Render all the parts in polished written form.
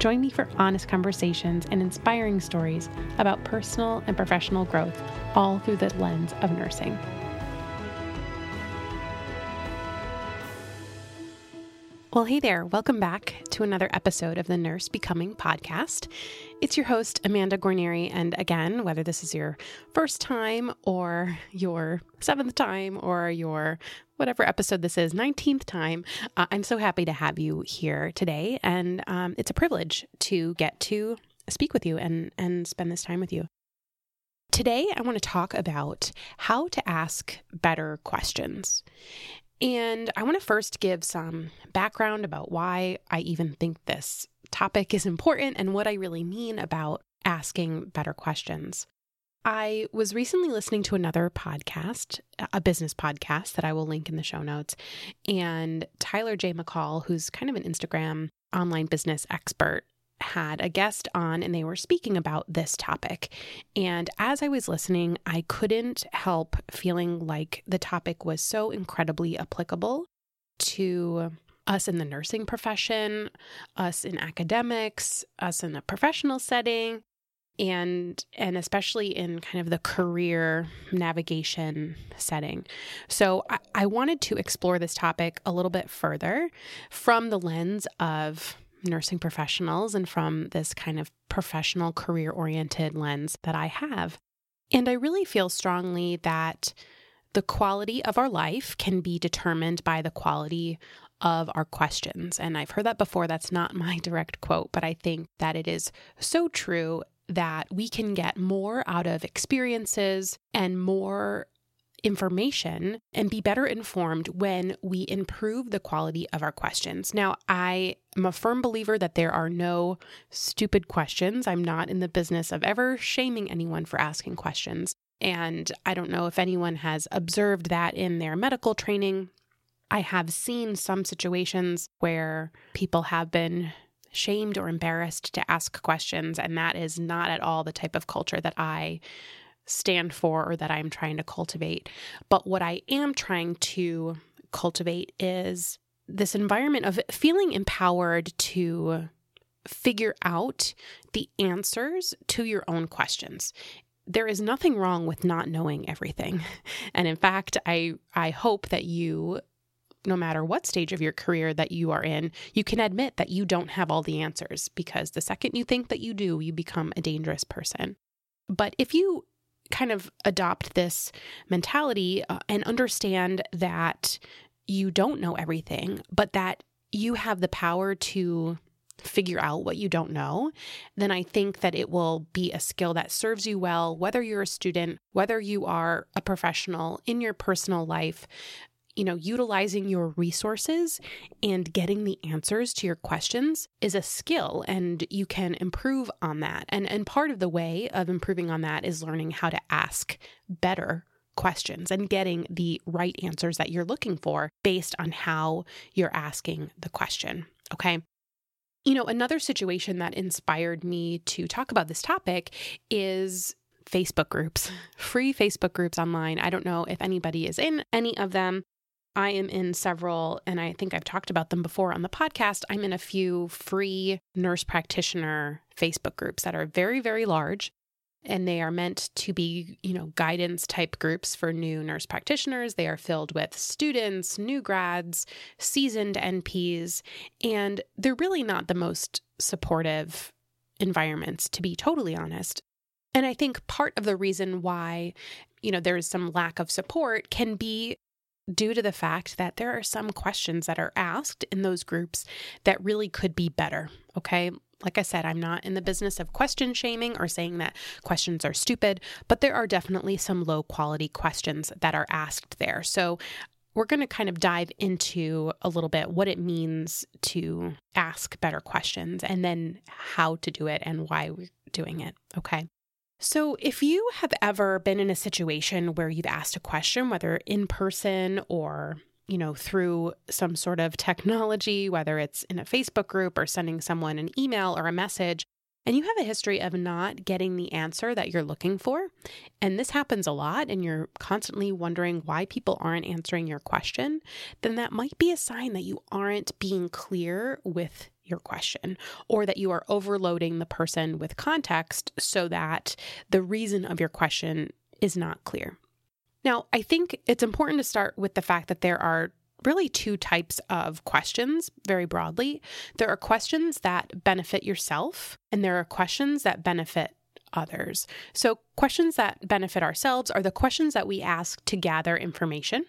Join me for honest conversations and inspiring stories about personal and professional growth, all through the lens of nursing. Well, hey there. Welcome back to another episode of the Nurse Becoming Podcast. It's your host, Amanda Guarneri, and again, whether this is your first time or your seventh time or your whatever episode this is, 19th time, I'm so happy to have you here today, and it's a privilege to get to speak with you and spend this time with you. Today, I want to talk about how to ask better questions. And I want to first give some background about why I even think this topic is important and what I really mean about asking better questions. I was recently listening to another podcast, a business podcast that I will link in the show notes, and Tyler J. McCall, who's kind of an Instagram online business expert, had a guest on, and they were speaking about this topic. And as I was listening, I couldn't help feeling like the topic was so incredibly applicable to us in the nursing profession, us in academics, us in a professional setting, and especially in kind of the career navigation setting. So I wanted to explore this topic a little bit further from the lens of nursing professionals and from this kind of professional career-oriented lens that I have. And I really feel strongly that the quality of our life can be determined by the quality of our questions. And I've heard that before. That's not my direct quote, but I think that it is so true that we can get more out of experiences and more information and be better informed when we improve the quality of our questions. Now, I am a firm believer that there are no stupid questions. I'm not in the business of ever shaming anyone for asking questions. And I don't know if anyone has observed that in their medical training. I have seen some situations where people have been shamed or embarrassed to ask questions, and that is not at all the type of culture that I stand for or that I'm trying to cultivate. But what I am trying to cultivate is this environment of feeling empowered to figure out the answers to your own questions. There is nothing wrong with not knowing everything. And in fact, I hope that you, no matter what stage of your career that you are in, you can admit that you don't have all the answers, because the second you think that you do, you become a dangerous person. But if you kind of adopt this mentality and understand that you don't know everything, but that you have the power to figure out what you don't know, then I think that it will be a skill that serves you well, whether you're a student, whether you are a professional in your personal life. You know, utilizing your resources and getting the answers to your questions is a skill, and you can improve on that. And part of the way of improving on that is learning how to ask better questions and getting the right answers that you're looking for based on how you're asking the question. Okay. You know, another situation that inspired me to talk about this topic is Facebook groups, free Facebook groups online. I don't know if anybody is in any of them. I am in several, and I think I've talked about them before on the podcast. I'm in a few free nurse practitioner Facebook groups that are very, very large, and they are meant to be, you know, guidance type groups for new nurse practitioners. They are filled with students, new grads, seasoned NPs, and they're really not the most supportive environments, to be totally honest. And I think part of the reason why, you know, there is some lack of support can be due to the fact that there are some questions that are asked in those groups that really could be better, okay? Like I said, I'm not in the business of question shaming or saying that questions are stupid, but there are definitely some low-quality questions that are asked there. So we're going to kind of dive into a little bit what it means to ask better questions and then how to do it and why we're doing it, okay? So if you have ever been in a situation where you've asked a question, whether in person or, through some sort of technology, whether it's in a Facebook group or sending someone an email or a message, and you have a history of not getting the answer that you're looking for, and this happens a lot, and you're constantly wondering why people aren't answering your question, then that might be a sign that you aren't being clear with your question, or that you are overloading the person with context so that the reason of your question is not clear. Now, I think it's important to start with the fact that there are really two types of questions, very broadly. There are questions that benefit yourself, and there are questions that benefit others. So questions that benefit ourselves are the questions that we ask to gather information,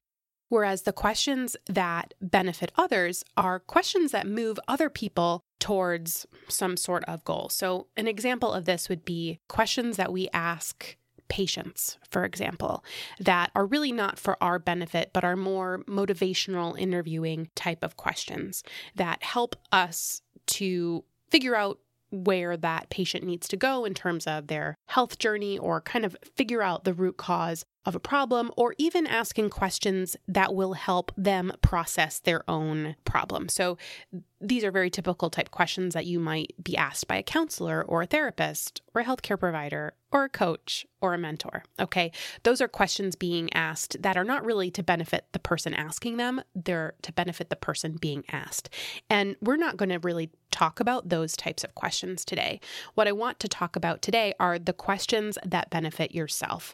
whereas the questions that benefit others are questions that move other people towards some sort of goal. So an example of this would be questions that we ask patients, for example, that are really not for our benefit, but are more motivational interviewing type of questions that help us to figure out where that patient needs to go in terms of their health journey, or kind of figure out the root cause of a problem, or even asking questions that will help them process their own problem. So these are very typical type questions that you might be asked by a counselor or a therapist or a healthcare provider or a coach or a mentor. Okay, those are questions being asked that are not really to benefit the person asking them, they're to benefit the person being asked. And we're not going to really talk about those types of questions today. What I want to talk about today are the questions that benefit yourself.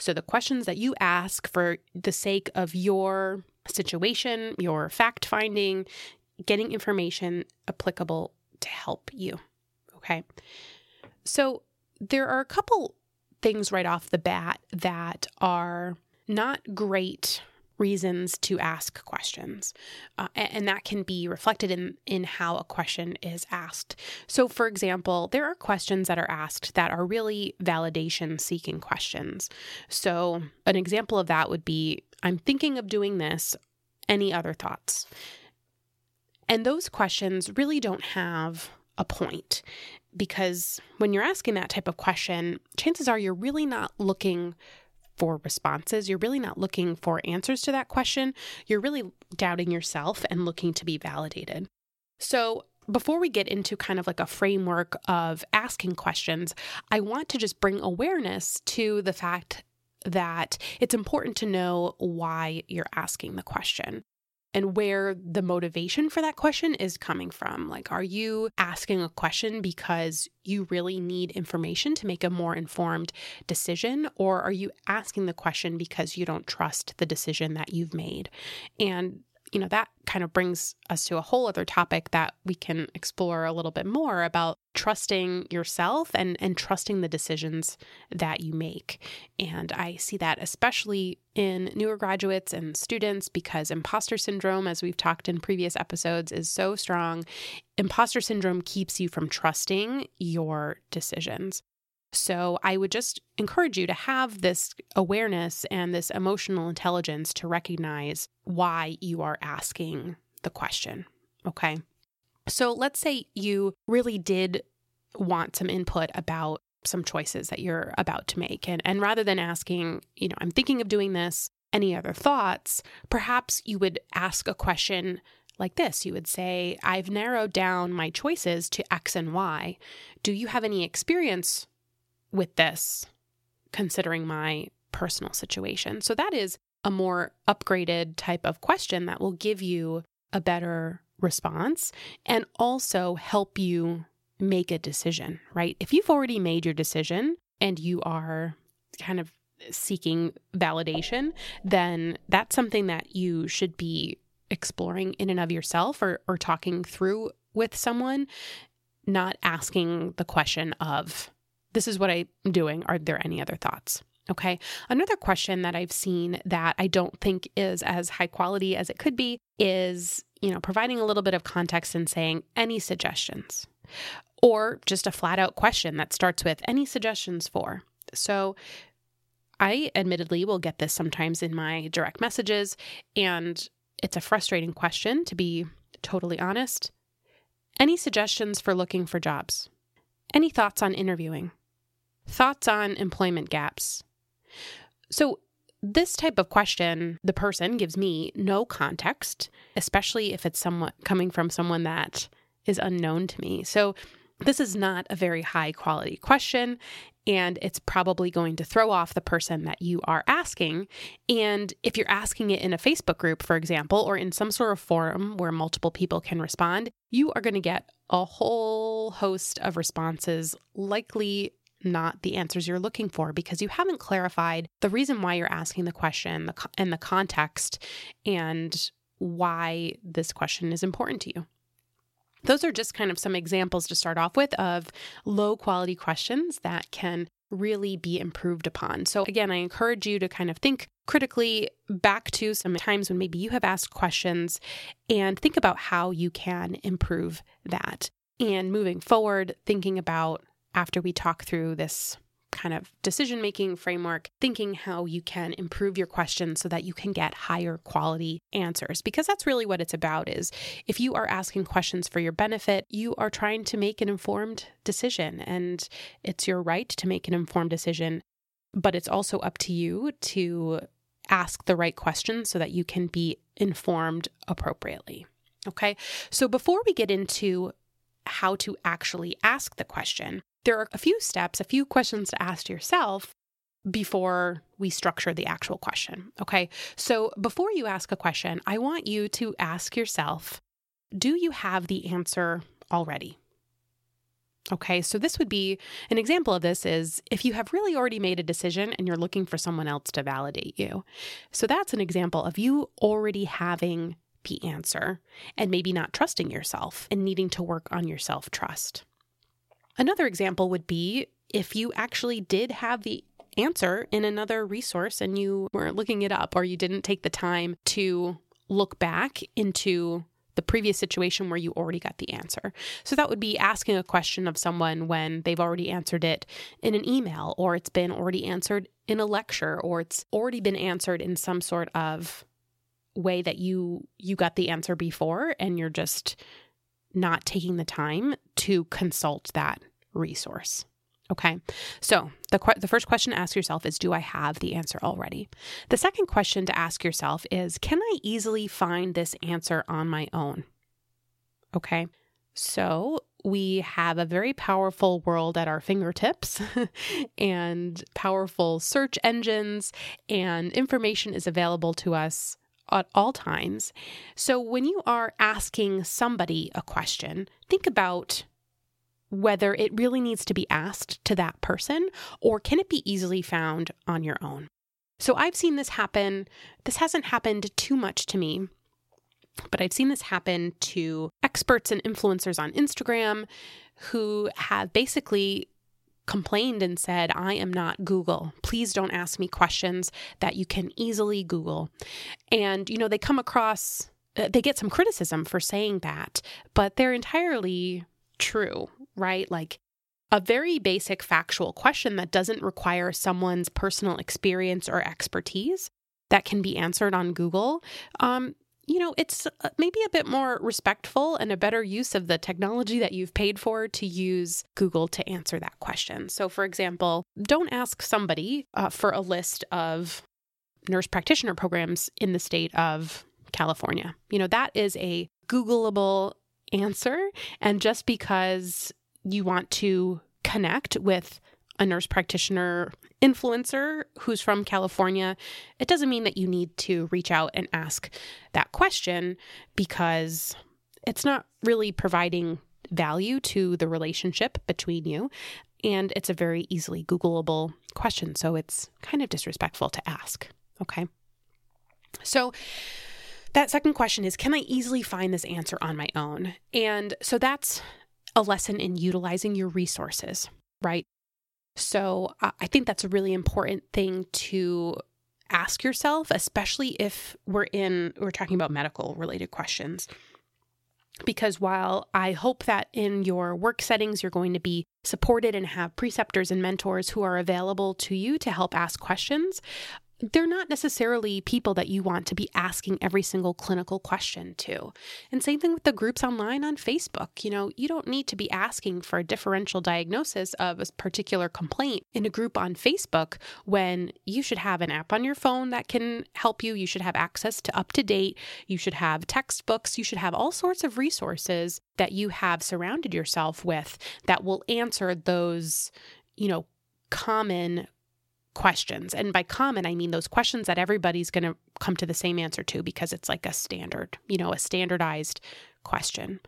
So the questions that you ask for the sake of your situation, your fact-finding, getting information applicable to help you, okay? So there are a couple things right off the bat that are not great reasons to ask questions, and that can be reflected in how a question is asked. So, for example, there are questions that are asked that are really validation-seeking questions. So an example of that would be, I'm thinking of doing this, any other thoughts? And those questions really don't have a point, because when you're asking that type of question, chances are you're really not looking for responses. You're really not looking for answers to that question. You're really doubting yourself and looking to be validated. So before we get into kind of like a framework of asking questions, I want to just bring awareness to the fact that it's important to know why you're asking the question and where the motivation for that question is coming from. Like, are you asking a question because you really need information to make a more informed decision, or are you asking the question because you don't trust the decision that you've made? And, that kind of brings us to a whole other topic that we can explore a little bit more about trusting yourself and trusting the decisions that you make. And I see that especially in newer graduates and students, because imposter syndrome, as we've talked in previous episodes, is so strong. Imposter syndrome keeps you from trusting your decisions. So I would just encourage you to have this awareness and this emotional intelligence to recognize why you are asking the question, okay? So let's say you really did want some input about some choices that you're about to make. And rather than asking, I'm thinking of doing this, any other thoughts, perhaps you would ask a question like this. You would say, I've narrowed down my choices to X and Y. Do you have any experience with this, considering my personal situation? So that is a more upgraded type of question that will give you a better response and also help you make a decision, right? If you've already made your decision and you are kind of seeking validation, then that's something that you should be exploring in and of yourself or talking through with someone, not asking the question of, this is what I'm doing, are there any other thoughts? Okay. Another question that I've seen that I don't think is as high quality as it could be is, providing a little bit of context and saying, any suggestions? Or just a flat out question that starts with, any suggestions for? So I admittedly will get this sometimes in my direct messages, and it's a frustrating question, to be totally honest. Any suggestions for looking for jobs? Any thoughts on interviewing? Thoughts on employment gaps. So this type of question, the person gives me no context, especially if it's somewhat coming from someone that is unknown to me. So this is not a very high quality question, and it's probably going to throw off the person that you are asking. And if you're asking it in a Facebook group, for example, or in some sort of forum where multiple people can respond, you are going to get a whole host of responses, likely not the answers you're looking for, because you haven't clarified the reason why you're asking the question and the context and why this question is important to you. Those are just kind of some examples to start off with of low quality questions that can really be improved upon. So again, I encourage you to kind of think critically back to some times when maybe you have asked questions and think about how you can improve that. And moving forward, thinking about after we talk through this kind of decision-making framework, thinking how you can improve your questions so that you can get higher quality answers. Because that's really what it's about is if you are asking questions for your benefit, you are trying to make an informed decision, and it's your right to make an informed decision, but it's also up to you to ask the right questions so that you can be informed appropriately. Okay, so before we get into how to actually ask the question, there are a few steps, a few questions to ask yourself before we structure the actual question, okay? So before you ask a question, I want you to ask yourself, do you have the answer already? Okay, so this would be, an example of this is if you have really already made a decision and you're looking for someone else to validate you. So that's an example of you already having the answer and maybe not trusting yourself and needing to work on your self-trust. Another example would be if you actually did have the answer in another resource and you weren't looking it up, or you didn't take the time to look back into the previous situation where you already got the answer. So that would be asking a question of someone when they've already answered it in an email, or it's been already answered in a lecture, or it's already been answered in some sort of way that you got the answer before and you're just not taking the time to consult that resource. Okay, so the first question to ask yourself is, do I have the answer already? The second question to ask yourself is, can I easily find this answer on my own? Okay, so we have a very powerful world at our fingertips and powerful search engines, and information is available to us at all times. So when you are asking somebody a question, think about whether it really needs to be asked to that person, or can it be easily found on your own? So I've seen this happen. This hasn't happened too much to me, but I've seen this happen to experts and influencers on Instagram who have basically complained and said, I am not Google. Please don't ask me questions that you can easily Google. And, you know, they come across, they get some criticism for saying that, but they're entirely true, right? Like a very basic factual question that doesn't require someone's personal experience or expertise that can be answered on Google. You know, it's maybe a bit more respectful and a better use of the technology that you've paid for to use Google to answer that question. So, for example, don't ask somebody for a list of nurse practitioner programs in the state of California. You know, that is a Googleable answer. And just because you want to connect with a nurse practitioner influencer who's from California, it doesn't mean that you need to reach out and ask that question, because it's not really providing value to the relationship between you. And it's a very easily Googleable question. So it's kind of disrespectful to ask. Okay. So that second question is, can I easily find this answer on my own? And so that's a lesson in utilizing your resources, right? So I think that's a really important thing to ask yourself, especially if we're talking about medical related questions, because while I hope that in your work settings, you're going to be supported and have preceptors and mentors who are available to you to help ask questions, they're not necessarily people that you want to be asking every single clinical question to. And same thing with the groups online on Facebook. You know, you don't need to be asking for a differential diagnosis of a particular complaint in a group on Facebook when you should have an app on your phone that can help you. You should have access to UpToDate. You should have textbooks. You should have all sorts of resources that you have surrounded yourself with that will answer those, you know, common questions. And by common, I mean those questions that everybody's going to come to the same answer to because it's like a standard, you know, a standardized question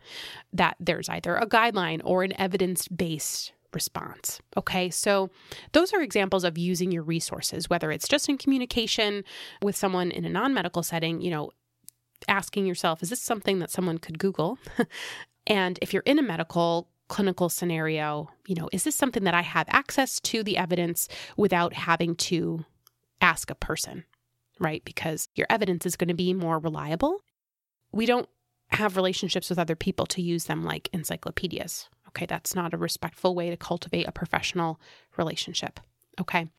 that there's either a guideline or an evidence-based response. Okay. So those are examples of using your resources, whether it's just in communication with someone in a non-medical setting, you know, asking yourself, is this something that someone could Google? And if you're in a medical clinical scenario, you know, is this something that I have access to the evidence without having to ask a person, right? Because your evidence is going to be more reliable. We don't have relationships with other people to use them like encyclopedias. Okay, that's not a respectful way to cultivate a professional relationship. Okay.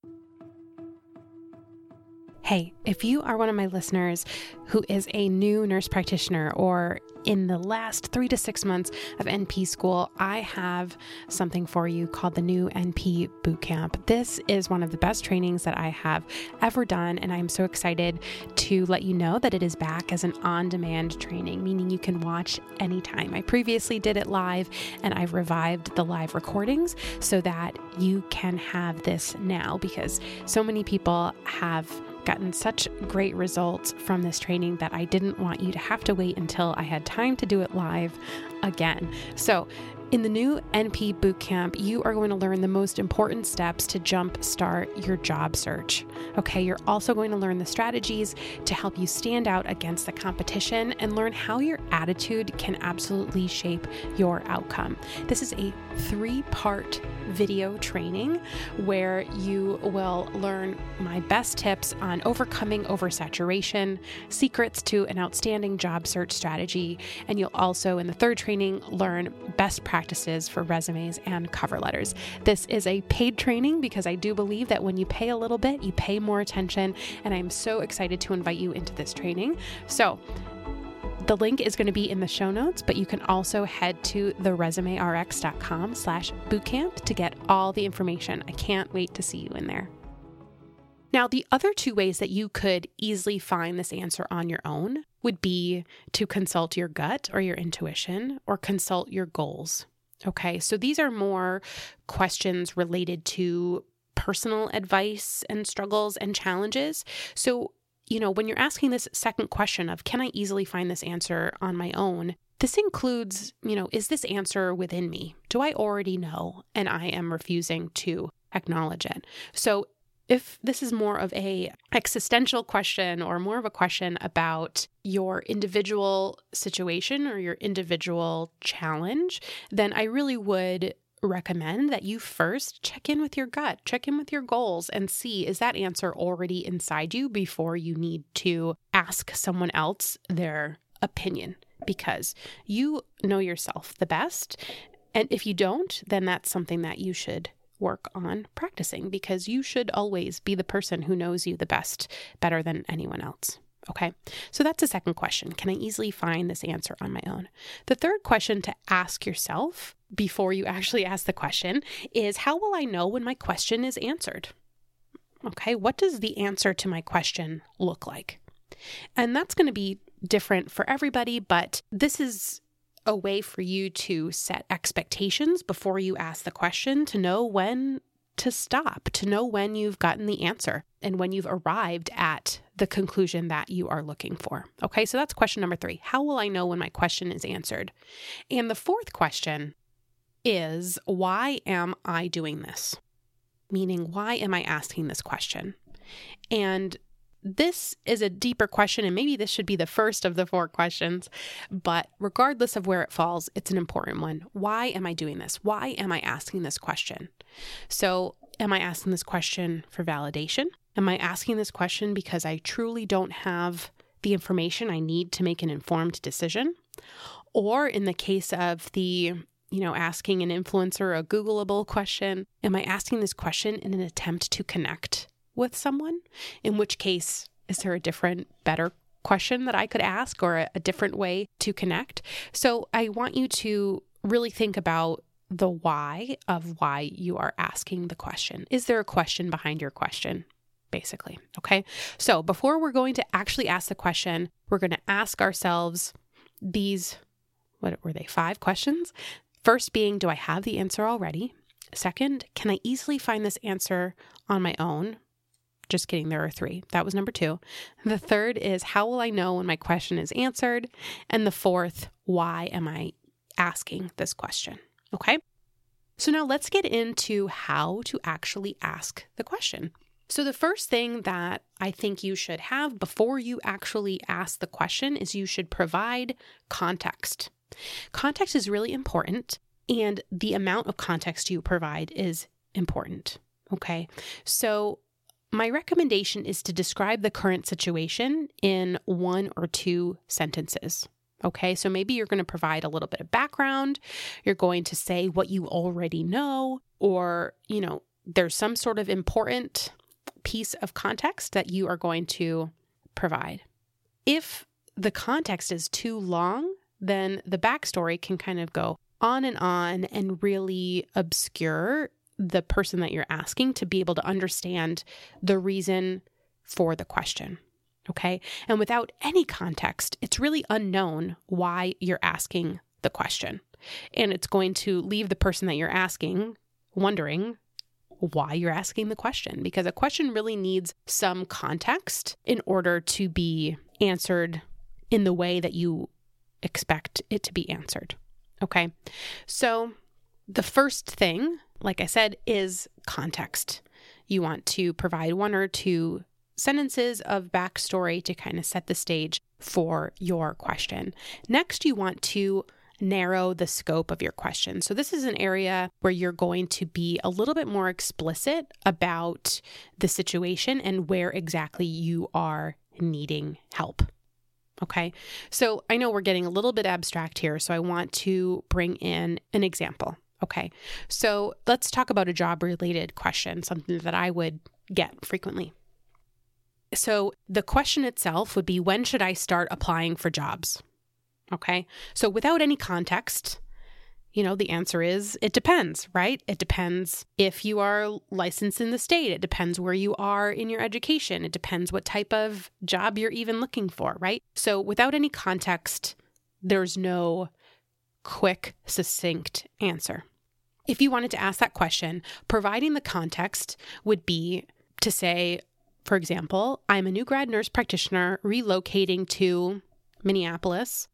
Hey, if you are one of my listeners who is a new nurse practitioner or in the last 3 to 6 months of NP school, I have something for you called the New NP Bootcamp. This is one of the best trainings that I have ever done, and I'm so excited to let you know that it is back as an on-demand training, meaning you can watch anytime. I previously did it live, and I've revived the live recordings so that you can have this now because so many people have gotten such great results from this training that I didn't want you to have to wait until I had time to do it live again. So in the New NP Bootcamp, you are going to learn the most important steps to jumpstart your job search. Okay, you're also going to learn the strategies to help you stand out against the competition and learn how your attitude can absolutely shape your outcome. This is a 3-part video training where you will learn my best tips on overcoming oversaturation, secrets to an outstanding job search strategy, and you'll also, in the 3rd training, learn best practices for resumes and cover letters. This is a paid training because I do believe that when you pay a little bit, you pay more attention, and I'm so excited to invite you into this training. So the link is going to be in the show notes, but you can also head to theresumerx.com/bootcamp to get all the information. I can't wait to see you in there. Now, the other 2 ways that you could easily find this answer on your own would be to consult your gut or your intuition or consult your goals. Okay, so these are more questions related to personal advice and struggles and challenges. So, you know, when you're asking this second question of, can I easily find this answer on my own? This includes, you know, is this answer within me? Do I already know and I am refusing to acknowledge it? So if this is more of an existential question or more of a question about your individual situation or your individual challenge, then I really would recommend that you first check in with your gut, check in with your goals, and see, is that answer already inside you before you need to ask someone else their opinion? Because you know yourself the best. And if you don't, then that's something that you should work on practicing because you should always be the person who knows you the best, better than anyone else. Okay, so that's the second question. Can I easily find this answer on my own? The third question to ask yourself before you actually ask the question is, how will I know when my question is answered? Okay, what does the answer to my question look like? And that's going to be different for everybody, but this is a way for you to set expectations before you ask the question to know when to stop, to know when you've gotten the answer and when you've arrived at the conclusion that you are looking for. Okay, so that's question number 3. How will I know when my question is answered? And the 4th question is, why am I doing this? Meaning, why am I asking this question? And this is a deeper question, and maybe this should be the first of the 4 questions, but regardless of where it falls, it's an important one. Why am I doing this? Why am I asking this question? So am I asking this question for validation? Am I asking this question because I truly don't have the information I need to make an informed decision? Or in the case of the, you know, asking an influencer a Googleable question, am I asking this question in an attempt to connect with someone, in which case, is there a different, better question that I could ask or a different way to connect? So I want you to really think about the why of why you are asking the question. Is there a question behind your question? Basically. Okay. So before we're going to actually ask the question, we're going to ask ourselves these, what were they? 5 questions. First being, do I have the answer already? Second, can I easily find this answer on my own? Just kidding. There are 3. That was number 2. The third is, how will I know when my question is answered? And the fourth, why am I asking this question? Okay. So now let's get into how to actually ask the question. So the first thing that I think you should have before you actually ask the question is you should provide context. Context is really important, and the amount of context you provide is important, okay? So my recommendation is to describe the current situation in 1 or 2 sentences, okay? So maybe you're going to provide a little bit of background. You're going to say what you already know, or, you know, there's some sort of important piece of context that you are going to provide. If the context is too long, then the backstory can kind of go on and really obscure the person that you're asking to be able to understand the reason for the question. Okay. And without any context, it's really unknown why you're asking the question. And it's going to leave the person that you're asking wondering why you're asking the question, because a question really needs some context in order to be answered in the way that you expect it to be answered. Okay. So the first thing, like I said, is context. You want to provide 1 or 2 sentences of backstory to kind of set the stage for your question. Next, you want to narrow the scope of your question. So this is an area where you're going to be a little bit more explicit about the situation and where exactly you are needing help. Okay. So I know we're getting a little bit abstract here, so I want to bring in an example. Okay. So let's talk about a job-related question, something that I would get frequently. So the question itself would be, when should I start applying for jobs? Okay. So without any context, you know, the answer is it depends, right? It depends if you are licensed in the state. It depends where you are in your education. It depends what type of job you're even looking for, right? So without any context, there's no quick, succinct answer. If you wanted to ask that question, providing the context would be to say, for example, I'm a new grad nurse practitioner relocating to Minneapolis.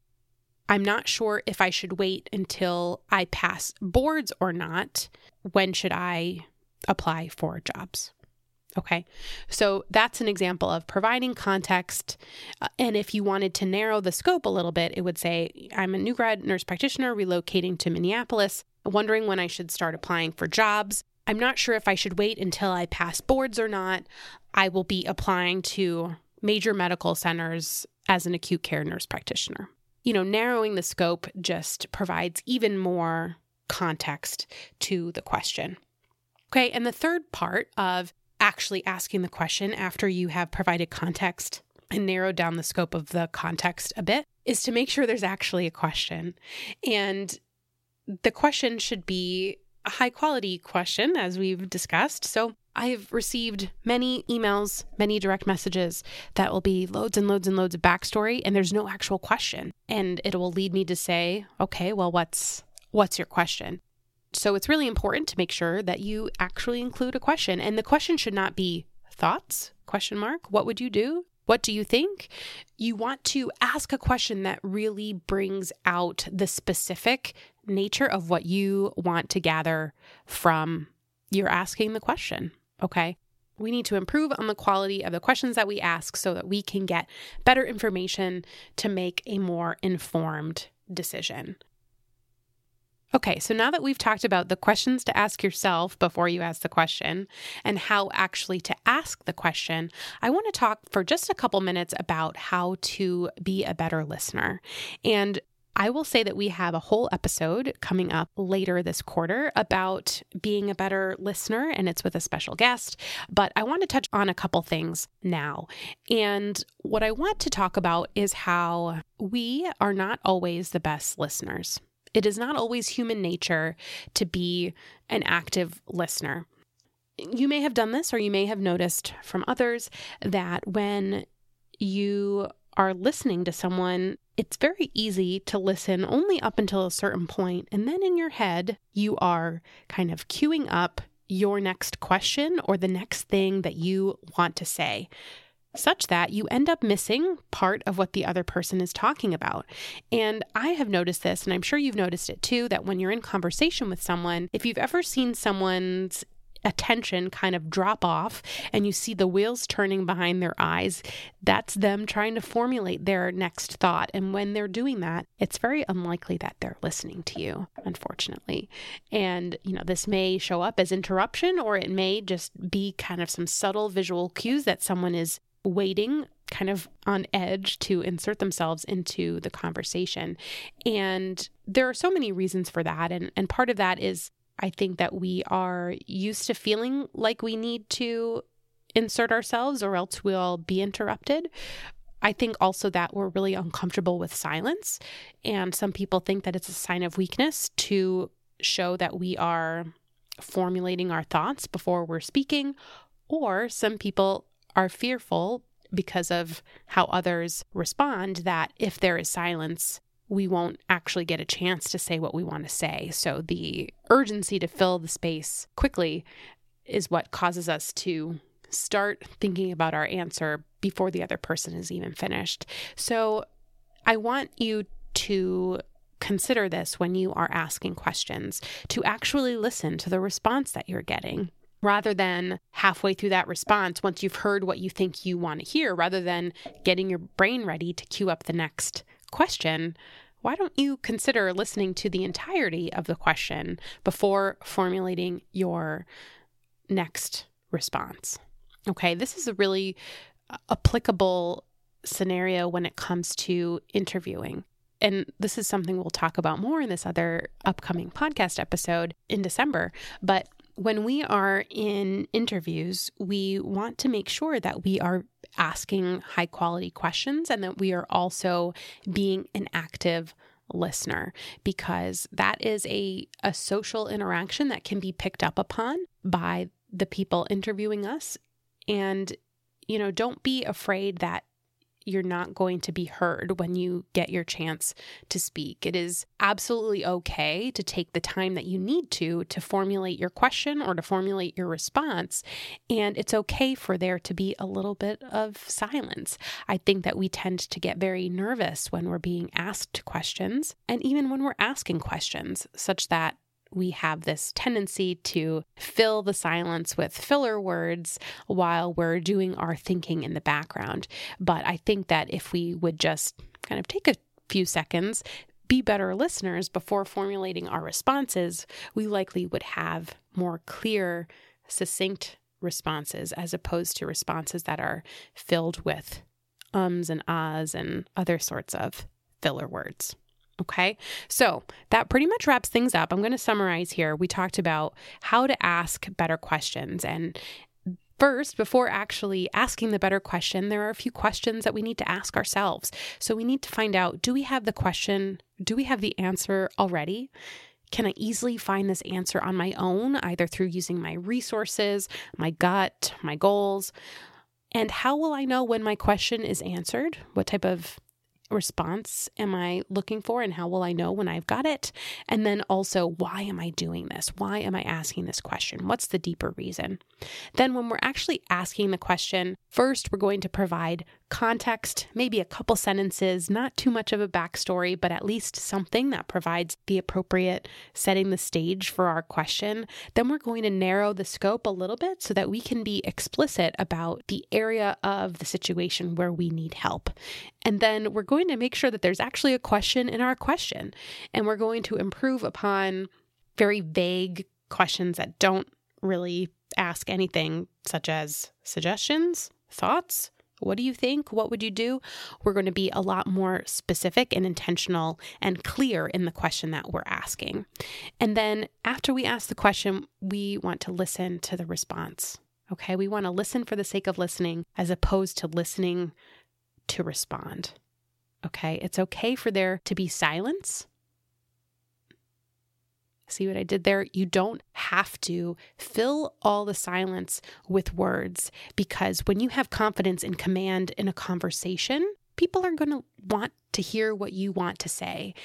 I'm not sure if I should wait until I pass boards or not. When should I apply for jobs? Okay. So that's an example of providing context. And if you wanted to narrow the scope a little bit, it would say, I'm a new grad nurse practitioner relocating to Minneapolis, wondering when I should start applying for jobs. I'm not sure if I should wait until I pass boards or not. I will be applying to major medical centers as an acute care nurse practitioner. You know, narrowing the scope just provides even more context to the question. Okay, and the third part of actually asking the question after you have provided context and narrowed down the scope of the context a bit is to make sure there's actually a question. And the question should be a high quality question, as we've discussed. So I've received many emails, many direct messages that will be loads and loads and loads of backstory, and there's no actual question. And it will lead me to say, okay, well, what's your question? So it's really important to make sure that you actually include a question. And the question should not be thoughts, ? What would you do? What do you think? You want to ask a question that really brings out the specific nature of what you want to gather from you're asking the question. Okay. We need to improve on the quality of the questions that we ask so that we can get better information to make a more informed decision. Okay. So now that we've talked about the questions to ask yourself before you ask the question and how actually to ask the question, I want to talk for just a couple minutes about how to be a better listener. And I will say that we have a whole episode coming up later this quarter about being a better listener, and it's with a special guest. But I want to touch on a couple things now. And what I want to talk about is how we are not always the best listeners. It is not always human nature to be an active listener. You may have done this, or you may have noticed from others that when you are listening to someone, it's very easy to listen only up until a certain point. And then in your head, you are kind of queuing up your next question or the next thing that you want to say, such that you end up missing part of what the other person is talking about. And I have noticed this, and I'm sure you've noticed it too, that when you're in conversation with someone, if you've ever seen someone's attention kind of drop off and you see the wheels turning behind their eyes, that's them trying to formulate their next thought. And when they're doing that, it's very unlikely that they're listening to you, unfortunately. And, you know, this may show up as interruption, or it may just be kind of some subtle visual cues that someone is waiting kind of on edge to insert themselves into the conversation. And there are so many reasons for that. And part of that is, I think that we are used to feeling like we need to insert ourselves or else we'll be interrupted. I think also that we're really uncomfortable with silence. And some people think that it's a sign of weakness to show that we are formulating our thoughts before we're speaking. Or some people are fearful because of how others respond that if there is silence, we won't actually get a chance to say what we want to say. So the urgency to fill the space quickly is what causes us to start thinking about our answer before the other person is even finished. So I want you to consider this when you are asking questions, to actually listen to the response that you're getting, rather than halfway through that response, once you've heard what you think you want to hear, rather than getting your brain ready to queue up the next question, why don't you consider listening to the entirety of the question before formulating your next response? Okay, this is a really applicable scenario when it comes to interviewing. And this is something we'll talk about more in this other upcoming podcast episode in December. But when we are in interviews, we want to make sure that we are asking high quality questions and that we are also being an active listener, because that is a social interaction that can be picked up upon by the people interviewing us. And, you know, don't be afraid that you're not going to be heard when you get your chance to speak. It is absolutely okay to take the time that you need to formulate your question or to formulate your response. And it's okay for there to be a little bit of silence. I think that we tend to get very nervous when we're being asked questions, and even when we're asking questions, such that we have this tendency to fill the silence with filler words while we're doing our thinking in the background. But I think that if we would just kind of take a few seconds, be better listeners before formulating our responses, we likely would have more clear, succinct responses as opposed to responses that are filled with ums and ahs and other sorts of filler words. Okay, so that pretty much wraps things up. I'm going to summarize here. We talked about how to ask better questions. And first, before actually asking the better question, there are a few questions that we need to ask ourselves. So we need to find out, do we have the question? Do we have the answer already? Can I easily find this answer on my own, either through using my resources, my gut, my goals? And how will I know when my question is answered? What type of response am I looking for, and how will I know when I've got it? And then also, why am I doing this? Why am I asking this question? What's the deeper reason? Then when we're actually asking the question, first, we're going to provide context, maybe a couple sentences, not too much of a backstory, but at least something that provides the appropriate setting the stage for our question. Then we're going to narrow the scope a little bit so that we can be explicit about the area of the situation where we need help. And then we're going to make sure that there's actually a question in our question. And we're going to improve upon very vague questions that don't really ask anything, such as suggestions, thoughts, What do you think? What would you do? We're going to be a lot more specific and intentional and clear in the question that we're asking. And then after we ask the question, we want to listen to the response. Okay, we want to listen for the sake of listening as opposed to listening to respond. Okay, it's okay for there to be silence. See what I did there? You don't have to fill all the silence with words, because when you have confidence and command in a conversation, people are going to want to hear what you want to say.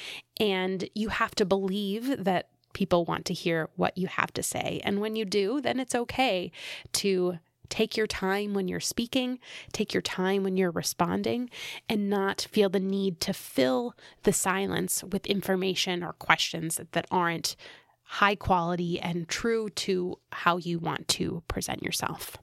And you have to believe that people want to hear what you have to say. And when you do, then it's okay to take your time when you're speaking, take your time when you're responding, and not feel the need to fill the silence with information or questions that aren't high quality and true to how you want to present yourself.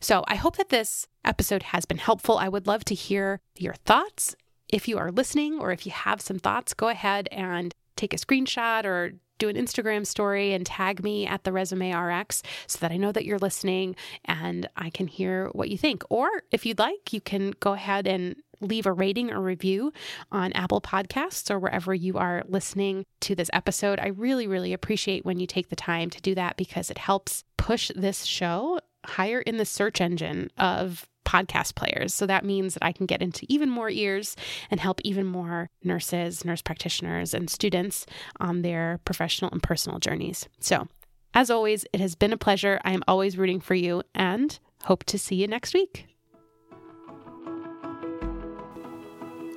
So I hope that this episode has been helpful. I would love to hear your thoughts. If you are listening or if you have some thoughts, go ahead and take a screenshot or do an Instagram story and tag me at The Resume Rx so that I know that you're listening and I can hear what you think. Or if you'd like, you can go ahead and leave a rating or review on Apple Podcasts or wherever you are listening to this episode. I really, really appreciate when you take the time to do that, because it helps push this show higher in the search engine of podcast players. So that means that I can get into even more ears and help even more nurses, nurse practitioners, and students on their professional and personal journeys. So as always, it has been a pleasure. I am always rooting for you and hope to see you next week.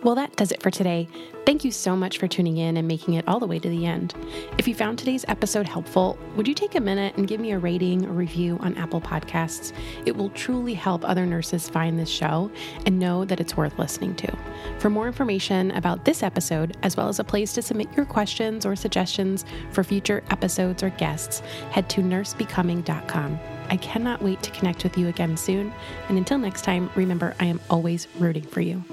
Well, that does it for today. Thank you so much for tuning in and making it all the way to the end. If you found today's episode helpful, would you take a minute and give me a rating or review on Apple Podcasts? It will truly help other nurses find this show and know that it's worth listening to. For more information about this episode, as well as a place to submit your questions or suggestions for future episodes or guests, head to nursebecoming.com. I cannot wait to connect with you again soon. And until next time, remember, I am always rooting for you.